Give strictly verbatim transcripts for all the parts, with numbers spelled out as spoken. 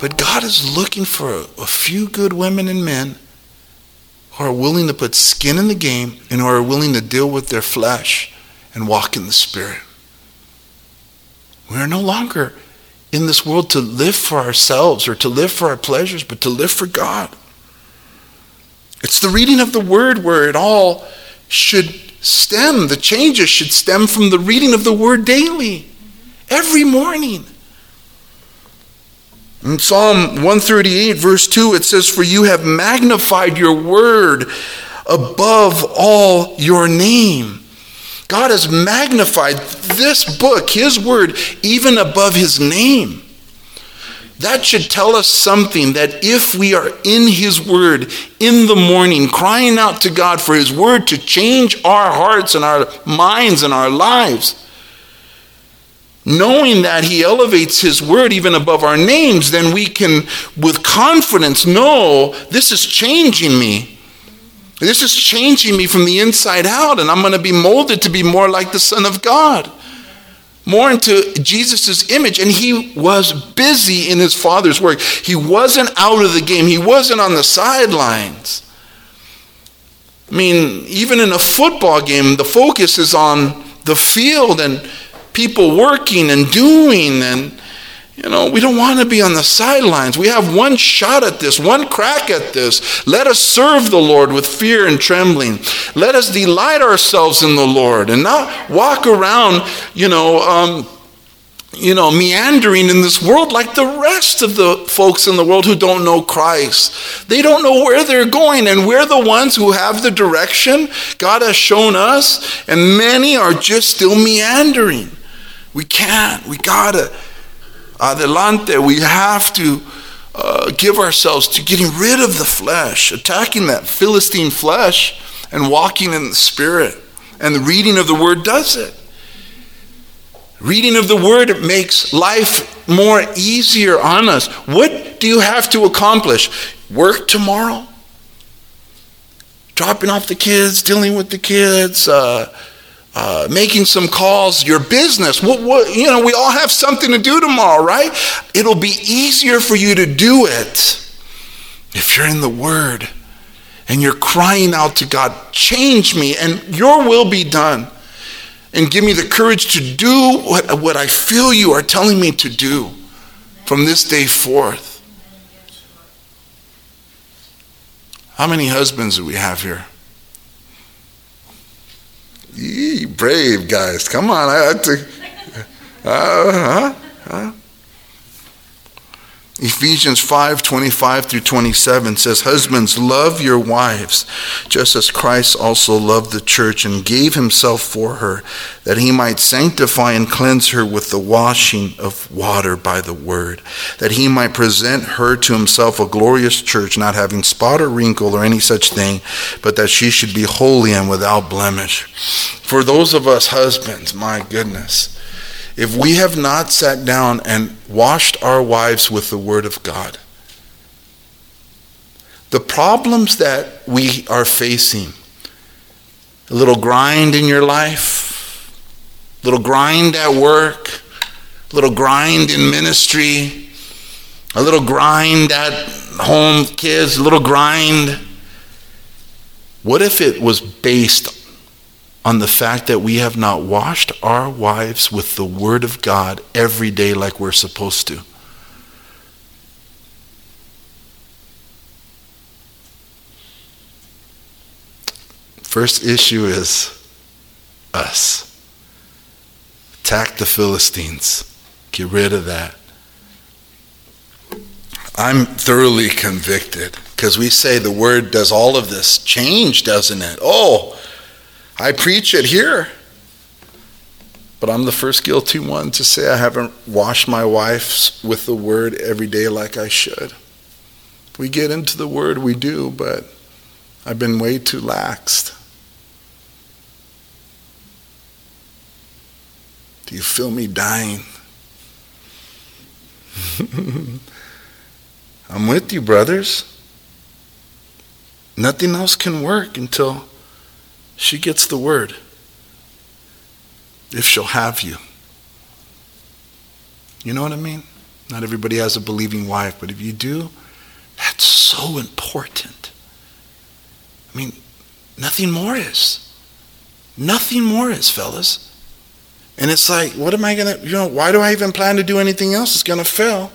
But God is looking for a, a few good women and men who are willing to put skin in the game and who are willing to deal with their flesh and walk in the Spirit. We are no longer in this world to live for ourselves or to live for our pleasures, but to live for God. It's the reading of the Word where it all should stem. The changes should stem from the reading of the Word daily, every morning. In Psalm one thirty-eight, verse two, it says, "For you have magnified your word above all your name." God has magnified this book, his word, even above his name. That should tell us something, that if we are in his word in the morning, crying out to God for his word to change our hearts and our minds and our lives, knowing that he elevates his word even above our names, then we can with confidence know this is changing me. This is changing me from the inside out, and I'm going to be molded to be more like the Son of God, more into Jesus' image. And he was busy in his Father's work. He wasn't out of the game. He wasn't on the sidelines. I mean, even in a football game, the focus is on the field and people working and doing, and you know, we don't want to be on the sidelines. We have one shot at this, one crack at this. Let us serve the Lord with fear and trembling. Let us delight ourselves in the Lord and not walk around, you know, um, you know, meandering in this world like the rest of the folks in the world who don't know Christ. They don't know where they're going, and we're the ones who have the direction God has shown us, and many are just still meandering. We can't. We gotta. Adelante. We have to uh, give ourselves to getting rid of the flesh, attacking that Philistine flesh, and walking in the Spirit. And the reading of the Word does it. Reading of the Word makes life more easier on us. What do you have to accomplish? Work tomorrow? Dropping off the kids, dealing with the kids, uh, Uh, making some calls, your business. What, what, you know, we all have something to do tomorrow, right? It'll be easier for you to do it if you're in the Word and you're crying out to God, change me and your will be done. And give me the courage to do what, what I feel you are telling me to do from this day forth. How many husbands do we have here? Yee, brave guys, come on! I have to. Uh, huh? Huh? Ephesians five twenty-five through twenty-seven says, "Husbands, love your wives, just as Christ also loved the church and gave himself for her, that he might sanctify and cleanse her with the washing of water by the word, that he might present her to himself a glorious church, not having spot or wrinkle or any such thing, but that she should be holy and without blemish." For those of us husbands, my goodness, if we have not sat down and washed our wives with the Word of God, the problems that we are facing, a little grind in your life, a little grind at work, a little grind in ministry, a little grind at home, kids, a little grind. What if it was based on on the fact that we have not washed our wives with the Word of God every day like we're supposed to? First issue is us. Attack the Philistines. Get rid of that. I'm thoroughly convicted because we say the Word does all of this. Change, doesn't it? Oh, I preach it here, but I'm the first guilty one to say I haven't washed my wives with the Word every day like I should. We get into the word, we do, but I've been way too laxed. Do you feel me dying? I'm with you, brothers. Nothing else can work until she gets the word. If she'll have you. You know what I mean? Not everybody has a believing wife, but if you do, that's so important. I mean, nothing more is. Nothing more is, fellas. And it's like, what am I going to, you know, why do I even plan to do anything else? It's going to fail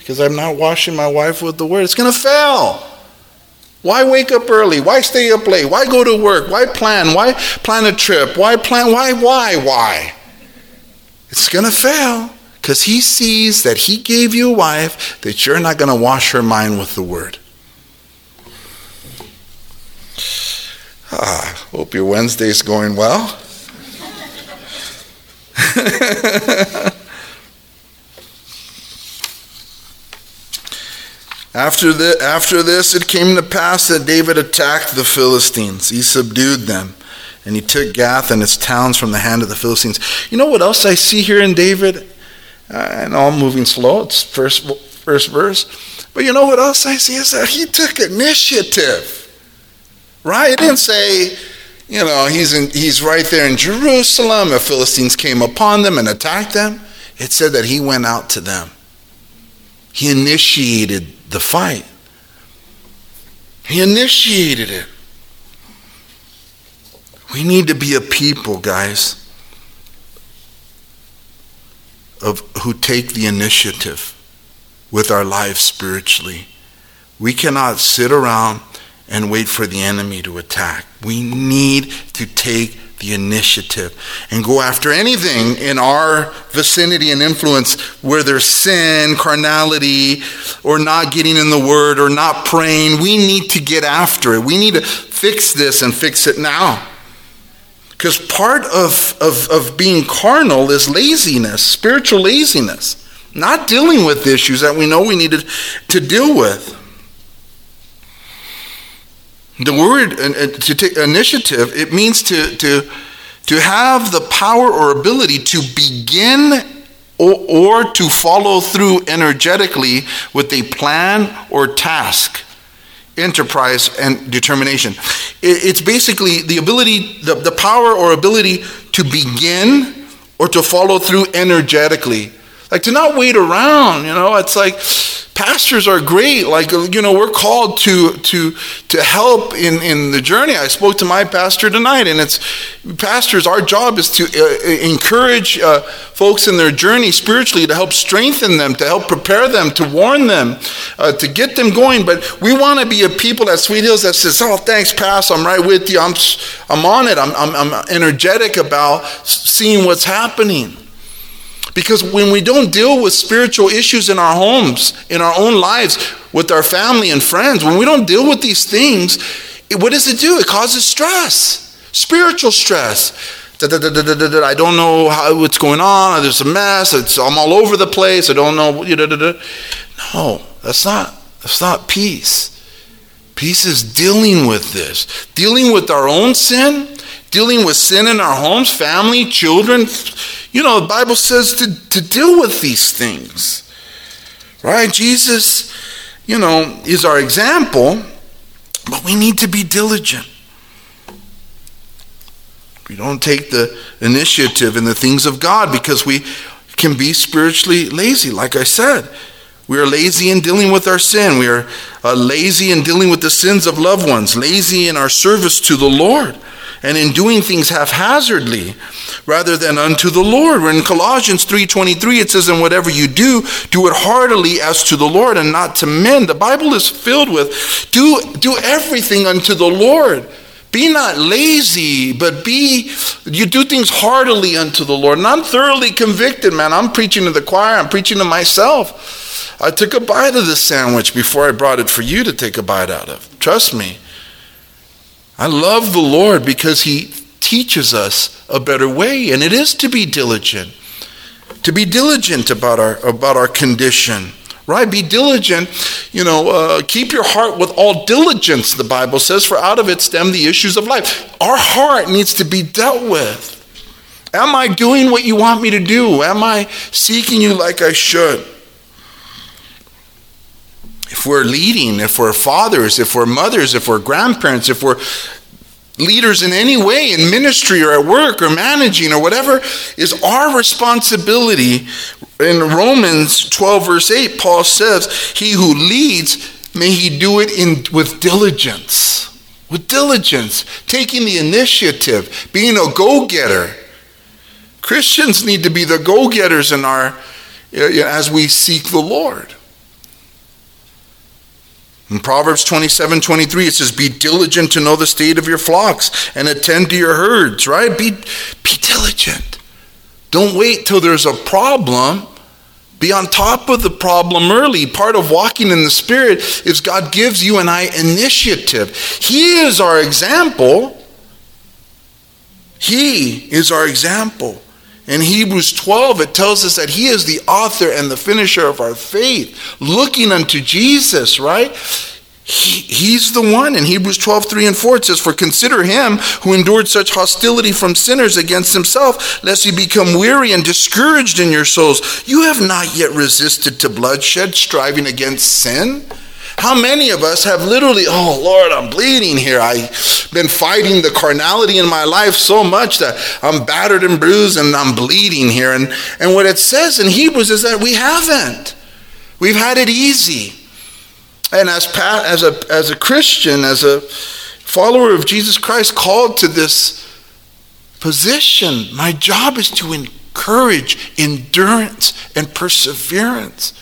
because I'm not washing my wife with the word. It's going to fail. Why wake up early? Why stay up late? Why go to work? Why plan? Why plan a trip? Why plan? Why, why, why? It's going to fail because he sees that he gave you a wife that you're not going to wash her mind with the word. Ah, hope your Wednesday's going well. after, the, after this, it came to pass that David attacked the Philistines. He subdued them, and he took Gath and its towns from the hand of the Philistines. You know what else I see here in David? Uh, and all moving slow. It's first first verse. But you know what else I see is that he took initiative. Right? It didn't say, you know, he's in, he's right there in Jerusalem. The Philistines came upon them and attacked them. It said that he went out to them. He initiated the fight. He initiated it. We need to be a people, guys, of who take the initiative with our lives spiritually. We cannot sit around and wait for the enemy to attack. We need to take the initiative and go after anything in our vicinity and influence where there's sin, carnality, or not getting in the word, or not praying. We need to get after it. We need to fix this and fix it now. Because part of, of, of being carnal is laziness, spiritual laziness. Not dealing with issues that we know we needed to deal with. The word to take initiative, it means to to to have the power or ability to begin or, or to follow through energetically with a plan or task, enterprise, and determination. It, it's basically the ability, the, the power or ability to begin or to follow through energetically. Like to not wait around, you know, it's like pastors are great. Like, you know, we're called to to to help in, in the journey. I spoke to my pastor tonight, and it's pastors, our job is to uh, encourage uh, folks in their journey spiritually, to help strengthen them, to help prepare them, to warn them, uh, to get them going. But we want to be a people at Sweet Hills that says, oh, thanks, Pastor, I'm right with you. I'm, I'm on it. I'm, I'm, I'm energetic about seeing what's happening. Because when we don't deal with spiritual issues in our homes, in our own lives, with our family and friends, when we don't deal with these things, it, what does it do? It causes stress, spiritual stress. Da, da, da, da, da, da, I don't know how, what's going on. There's a mess. It's, I'm all over the place. I don't know. Da, da, da. No, that's not, that's not peace. Peace is dealing with this, dealing with our own sin, dealing with sin in our homes, family, children. You know, the Bible says to, to deal with these things, right? Jesus, you know, is our example, but we need to be diligent. We don't take the initiative in the things of God because we can be spiritually lazy, like I said. We are lazy in dealing with our sin. We are uh, lazy in dealing with the sins of loved ones, lazy in our service to the Lord, and in doing things haphazardly rather than unto the Lord. We're in Colossians three twenty-three, it says, and whatever you do, do it heartily as to the Lord and not to men. The Bible is filled with, do, do everything unto the Lord. Be not lazy, but be, you do things heartily unto the Lord. And I'm thoroughly convicted, man. I'm preaching to the choir. I'm preaching to myself. I took a bite of this sandwich before I brought it for you to take a bite out of. Trust me. I love the Lord because he teaches us a better way. And it is to be diligent. To be diligent about our, about our condition, Right? Be diligent, you know, uh, keep your heart with all diligence, the Bible says, for out of it stem the issues of life. Our heart needs to be dealt with. Am I doing what you want me to do? Am I seeking you like I should? If we're leading, if we're fathers, if we're mothers, if we're grandparents, if we're leaders in any way, in ministry or at work or managing or whatever, is our responsibility. In Romans twelve verse eight, Paul says, he who leads, may he do it in with diligence. With diligence, taking the initiative, being a go-getter. Christians need to be the go-getters in our, as we seek the Lord. In Proverbs twenty-seven twenty-three, it says, be diligent to know the state of your flocks and attend to your herds, right? Be, be diligent. Don't wait till there's a problem. Be on top of the problem early. Part of walking in the Spirit is God gives you and I initiative. He is our example. He is our example. In Hebrews twelve, it tells us that he is the author and the finisher of our faith, looking unto Jesus, right? He, he's the one. In Hebrews twelve, three and four, it says, for consider him who endured such hostility from sinners against himself, lest you become weary and discouraged in your souls. You have not yet resisted to bloodshed, striving against sin. How many of us have literally, oh Lord, I'm bleeding here. I've been fighting the carnality in my life so much that I'm battered and bruised and I'm bleeding here. And, and what it says in Hebrews is that we haven't. We've had it easy. And as, as, a, as a Christian, as a follower of Jesus Christ, called to this position, my job is to encourage endurance and perseverance.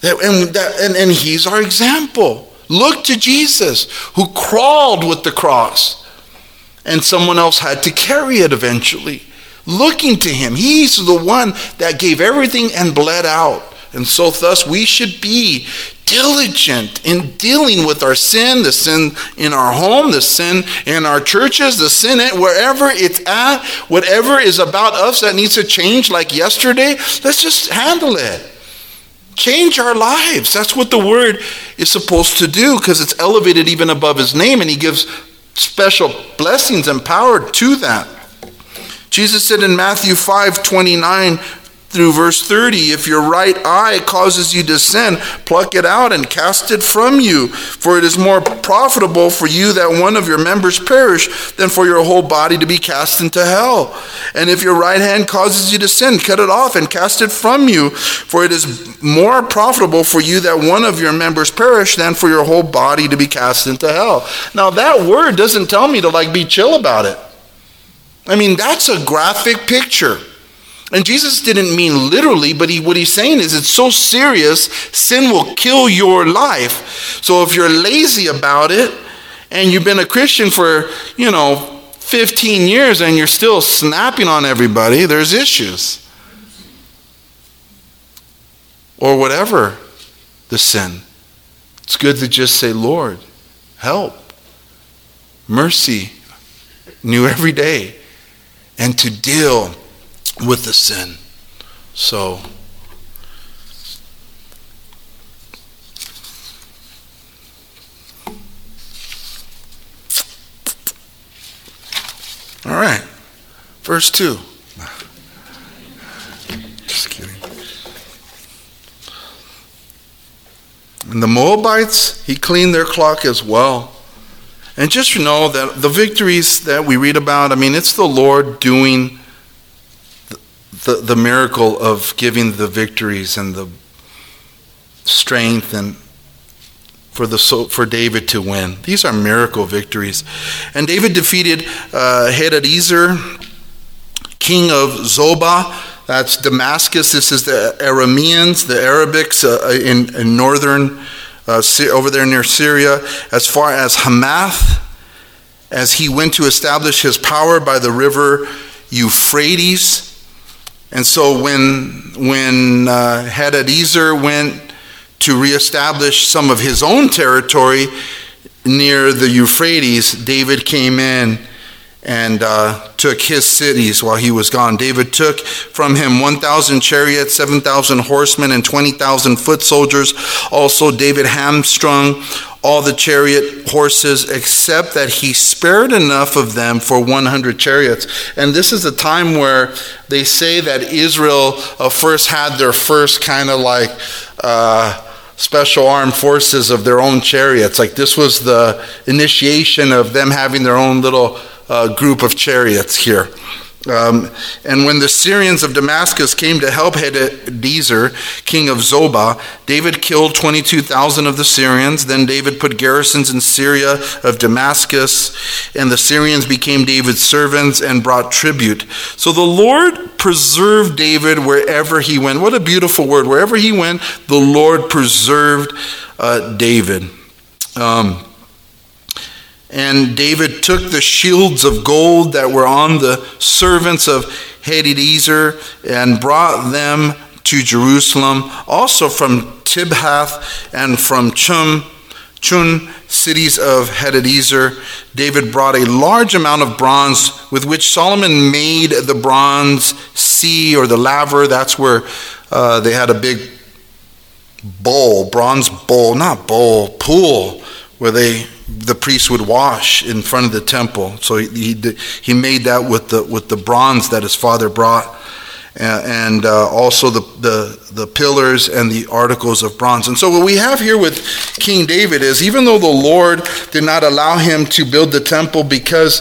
That, and, that, and, and he's our example. Look to Jesus, who crawled with the cross, and someone else had to carry it eventually. Looking to him, he's the one that gave everything and bled out. And so thus we should be diligent in dealing with our sin, the sin in our home, the sin in our churches, the sin at wherever it's at, whatever is about us that needs to change like yesterday, let's just handle it. Change our lives. That's what the word is supposed to do, because it's elevated even above his name, and he gives special blessings and power to that. Jesus said in Matthew five twenty-nine through verse thirty, if your right eye causes you to sin, pluck it out and cast it from you, for it is more profitable for you that one of your members perish than for your whole body to be cast into hell. And if your right hand causes you to sin, cut it off and cast it from you, for it is more profitable for you that one of your members perish than for your whole body to be cast into hell. Now that word doesn't tell me to like be chill about it. I mean, that's a graphic picture. And Jesus didn't mean literally, but he, what he's saying is it's so serious, sin will kill your life. So if you're lazy about it, and you've been a Christian for, you know, fifteen years, and you're still snapping on everybody, there's issues. Or whatever the sin. It's good to just say, Lord, help, mercy, new every day, and to deal with the sin. So all right, verse two. Just kidding. And the Moabites, he cleaned their clock as well. And just know that the victories that we read about, I mean, it's the Lord doing The, the miracle of giving the victories and the strength and for the for David to win. These are miracle victories. And David defeated uh, Hadadezer, king of Zobah. That's Damascus. This is the Arameans, the Arabics uh, in, in northern, uh, over there near Syria, as far as Hamath, as he went to establish his power by the river Euphrates. And so when when uh, Hadadezer went to reestablish some of his own territory near the Euphrates, David came in and uh, took his cities while he was gone. David took from him one thousand chariots, seven thousand horsemen, and twenty thousand foot soldiers. Also David hamstrung all the chariot horses, except that he spared enough of them for one hundred chariots. And this is the time where they say that Israel uh, first had their first kind of like uh, special armed forces of their own chariots. Like this was the initiation of them having their own little uh, group of chariots here. Um, and when the Syrians of Damascus came to help Hadadezer, king of Zobah, David killed twenty-two thousand of the Syrians. Then David put garrisons in Syria of Damascus, and the Syrians became David's servants and brought tribute. So the Lord preserved David wherever he went. What a beautiful word. Wherever he went, the Lord preserved uh, David. Um And David took the shields of gold that were on the servants of Hadadezer and brought them to Jerusalem, also from Tibhath and from Chun, Chun, cities of Hadadezer. David brought a large amount of bronze with which Solomon made the bronze sea or the laver. That's where uh, they had a big bowl, bronze bowl, not bowl, pool, where they the priest would wash in front of the temple. So he he, he made that with the with the bronze that his father brought, uh, and uh, also the, the the pillars and the articles of bronze. And so what we have here with King David is, even though the Lord did not allow him to build the temple because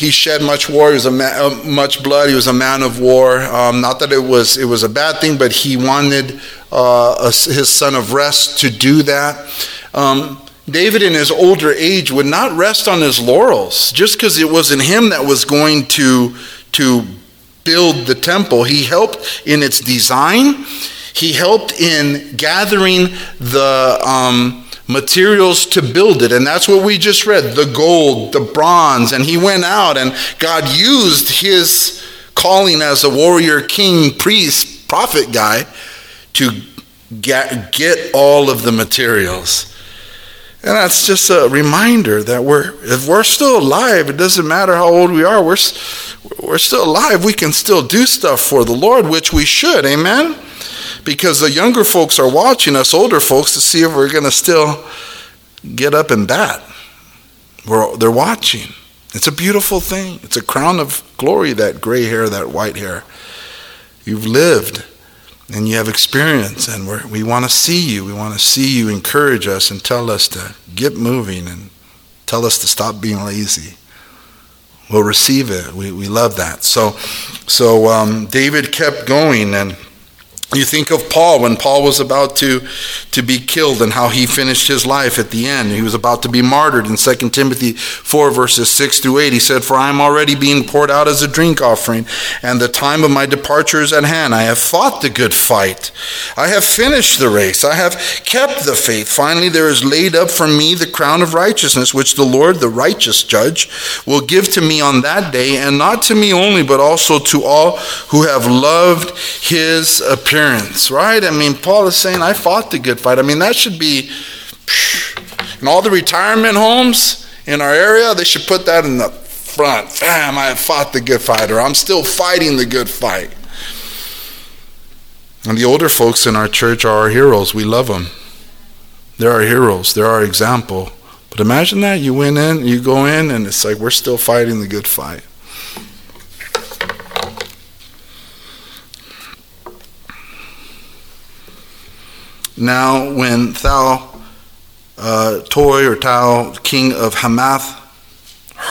he shed much war, he was a man, much blood. He was a man of war. Um, not that it was it was a bad thing, but he wanted uh, a, his son of rest to do that. Um, David in his older age would not rest on his laurels just because it wasn't him that was going to, to build the temple. He helped in its design. He helped in gathering the um, materials to build it. And that's what we just read, the gold, the bronze. And he went out and God used his calling as a warrior, king, priest, prophet guy to get, get all of the materials. And that's just a reminder that we're if we're still alive, it doesn't matter how old we are, we're we're still alive. We can still do stuff for the Lord, which we should, amen? Because the younger folks are watching us, older folks, to see if we're going to still get up and bat. We're, they're watching. It's a beautiful thing. It's a crown of glory, that gray hair, that white hair. You've lived. And you have experience, and we're, we want to see you. We want to see you encourage us and tell us to get moving and tell us to stop being lazy. We'll receive it. We we love that. So, so um, David kept going, and you think of Paul when Paul was about to to be killed and how he finished his life at the end. He was about to be martyred in Second Timothy four, verses six through eight. He said, "For I am already being poured out as a drink offering, and the time of my departure is at hand. I have fought the good fight. I have finished the race. I have kept the faith. Finally, there is laid up for me the crown of righteousness, which the Lord, the righteous judge, will give to me on that day, and not to me only, but also to all who have loved his appearance." Right? I mean, Paul is saying, I fought the good fight. I mean, that should be in all the retirement homes in our area. They should put that in the front. Bam, I fought the good fight, or I'm still fighting the good fight. And the older folks in our church are our heroes. We love them. They're our heroes. They're our example. But imagine that. You went in, you go in, and it's like, we're still fighting the good fight. Now, when Thou, uh, Toy or Tau, king of Hamath,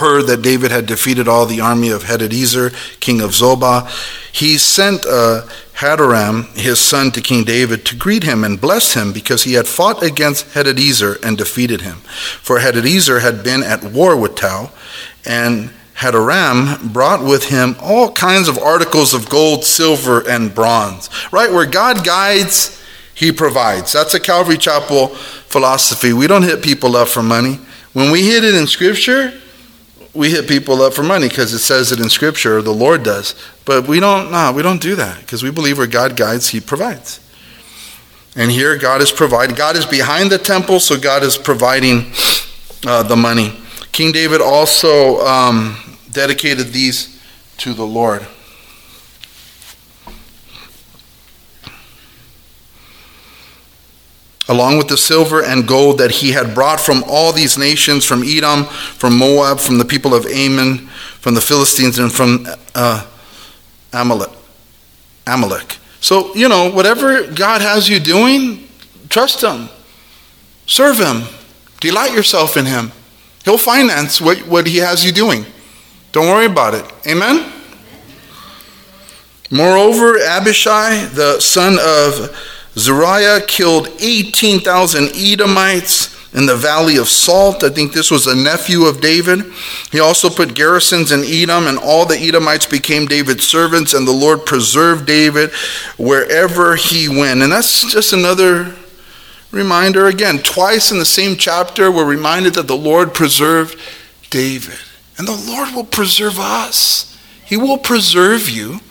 heard that David had defeated all the army of Hadadezer, king of Zobah, he sent uh, Hadoram, his son, to King David to greet him and bless him because he had fought against Hadadezer and defeated him. For Hadadezer had been at war with Tau, and Hadoram brought with him all kinds of articles of gold, silver, and bronze. Right? Where God guides, He provides. That's a Calvary Chapel philosophy. We don't hit people up for money. When we hit it in Scripture, we hit people up for money because it says it in Scripture, or the Lord does. But we don't, nah, we don't do that because we believe where God guides, He provides. And here God is providing. God is behind the temple, so God is providing uh, the money. King David also um, dedicated these to the Lord. Along with the silver and gold that he had brought from all these nations, from Edom, from Moab, from the people of Ammon, from the Philistines, and from uh, Amalek. Amalek. So, you know, whatever God has you doing, trust him. Serve him. Delight yourself in him. He'll finance what, what he has you doing. Don't worry about it. Amen? Moreover, Abishai, the son of Zeruiah, killed eighteen thousand Edomites in the Valley of Salt. I think this was a nephew of David. He also put garrisons in Edom, and all the Edomites became David's servants, and the Lord preserved David wherever he went. And that's just another reminder. Again, twice in the same chapter, we're reminded that the Lord preserved David. And the Lord will preserve us. He will preserve you.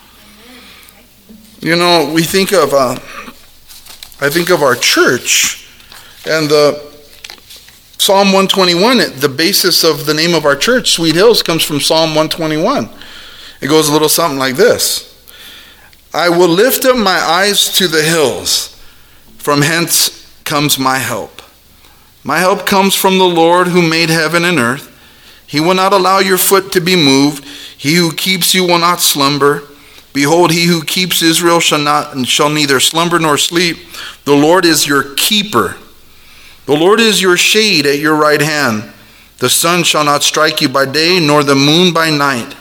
You know, we think of... Uh, I think of our church and the Psalm one twenty-one, the basis of the name of our church, Sweet Hills, comes from Psalm one twenty-one. It goes a little something like this. I will lift up my eyes to the hills. From hence comes my help. My help comes from the Lord who made heaven and earth. He will not allow your foot to be moved. He who keeps you will not slumber. Behold, he who keeps Israel shall not and shall neither slumber nor sleep. The Lord is your keeper. The Lord is your shade at your right hand. The sun shall not strike you by day, nor the moon by night.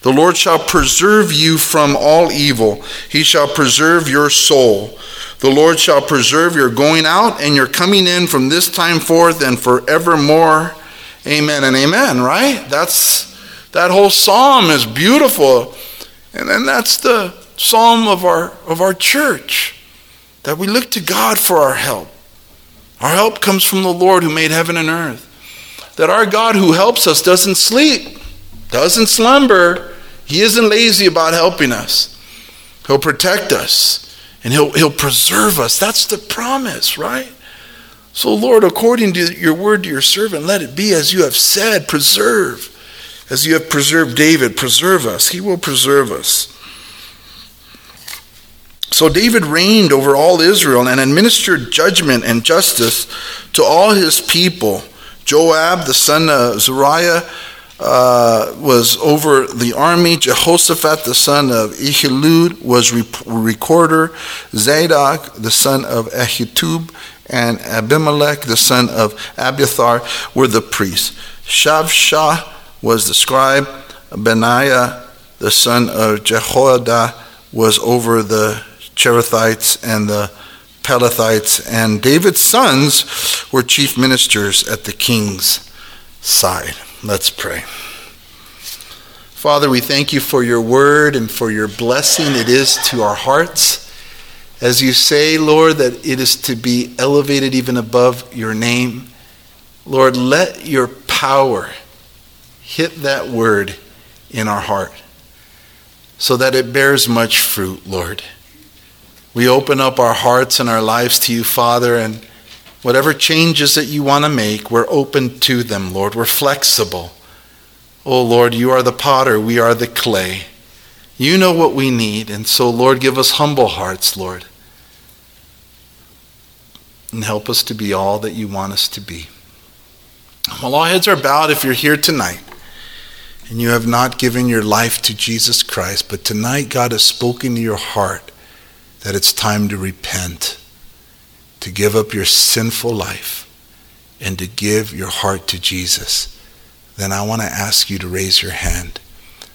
The Lord shall preserve you from all evil. He shall preserve your soul. The Lord shall preserve your going out and your coming in from this time forth and forevermore. Amen and amen, right? That's that whole psalm is beautiful. And then that's the psalm of our of our church, that we look to God for our help. Our help comes from the Lord who made heaven and earth. That our God who helps us doesn't sleep, doesn't slumber. He isn't lazy about helping us. He'll protect us, and he'll he'll preserve us. That's the promise, right? So Lord, according to your word to your servant, let it be as you have said, preserve. As you have preserved David, preserve us. He will preserve us. So David reigned over all Israel and administered judgment and justice to all his people. Joab, the son of Zeruiah, uh, was over the army. Jehoshaphat, the son of Ehilud, was rep- recorder. Zadok, the son of Ahitub, and Abimelech, the son of Abiathar, were the priests. Shavshah was the scribe. Benaiah, the son of Jehoiada, was over the Cherethites and the Pelethites, and David's sons were chief ministers at the king's side. Let's pray. Father, we thank you for your word and for your blessing it is to our hearts. As you say, Lord, that it is to be elevated even above your name. Lord, let your power hit that word in our heart so that it bears much fruit, Lord. We open up our hearts and our lives to you, Father, and whatever changes that you want to make, we're open to them, Lord. We're flexible. Oh, Lord, you are the potter. We are the clay. You know what we need, and so, Lord, give us humble hearts, Lord, and help us to be all that you want us to be. While all heads are bowed, if you're here tonight, and you have not given your life to Jesus Christ, but tonight God has spoken to your heart that it's time to repent, to give up your sinful life, and to give your heart to Jesus, then I want to ask you to raise your hand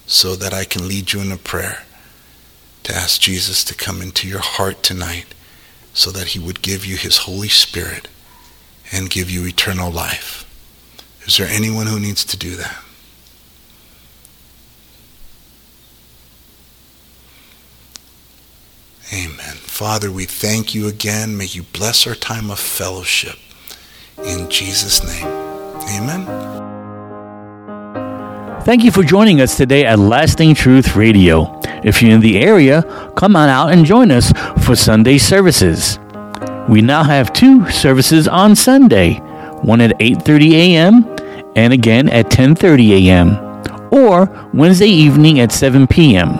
so that I can lead you in a prayer to ask Jesus to come into your heart tonight so that he would give you his Holy Spirit and give you eternal life. Is there anyone who needs to do that? Amen. Father, we thank you again. May you bless our time of fellowship. In Jesus' name, amen. Thank you for joining us today at Lasting Truth Radio. If you're in the area, come on out and join us for Sunday services. We now have two services on Sunday, one at eight thirty a.m. and again at ten thirty a.m. or Wednesday evening at seven p.m.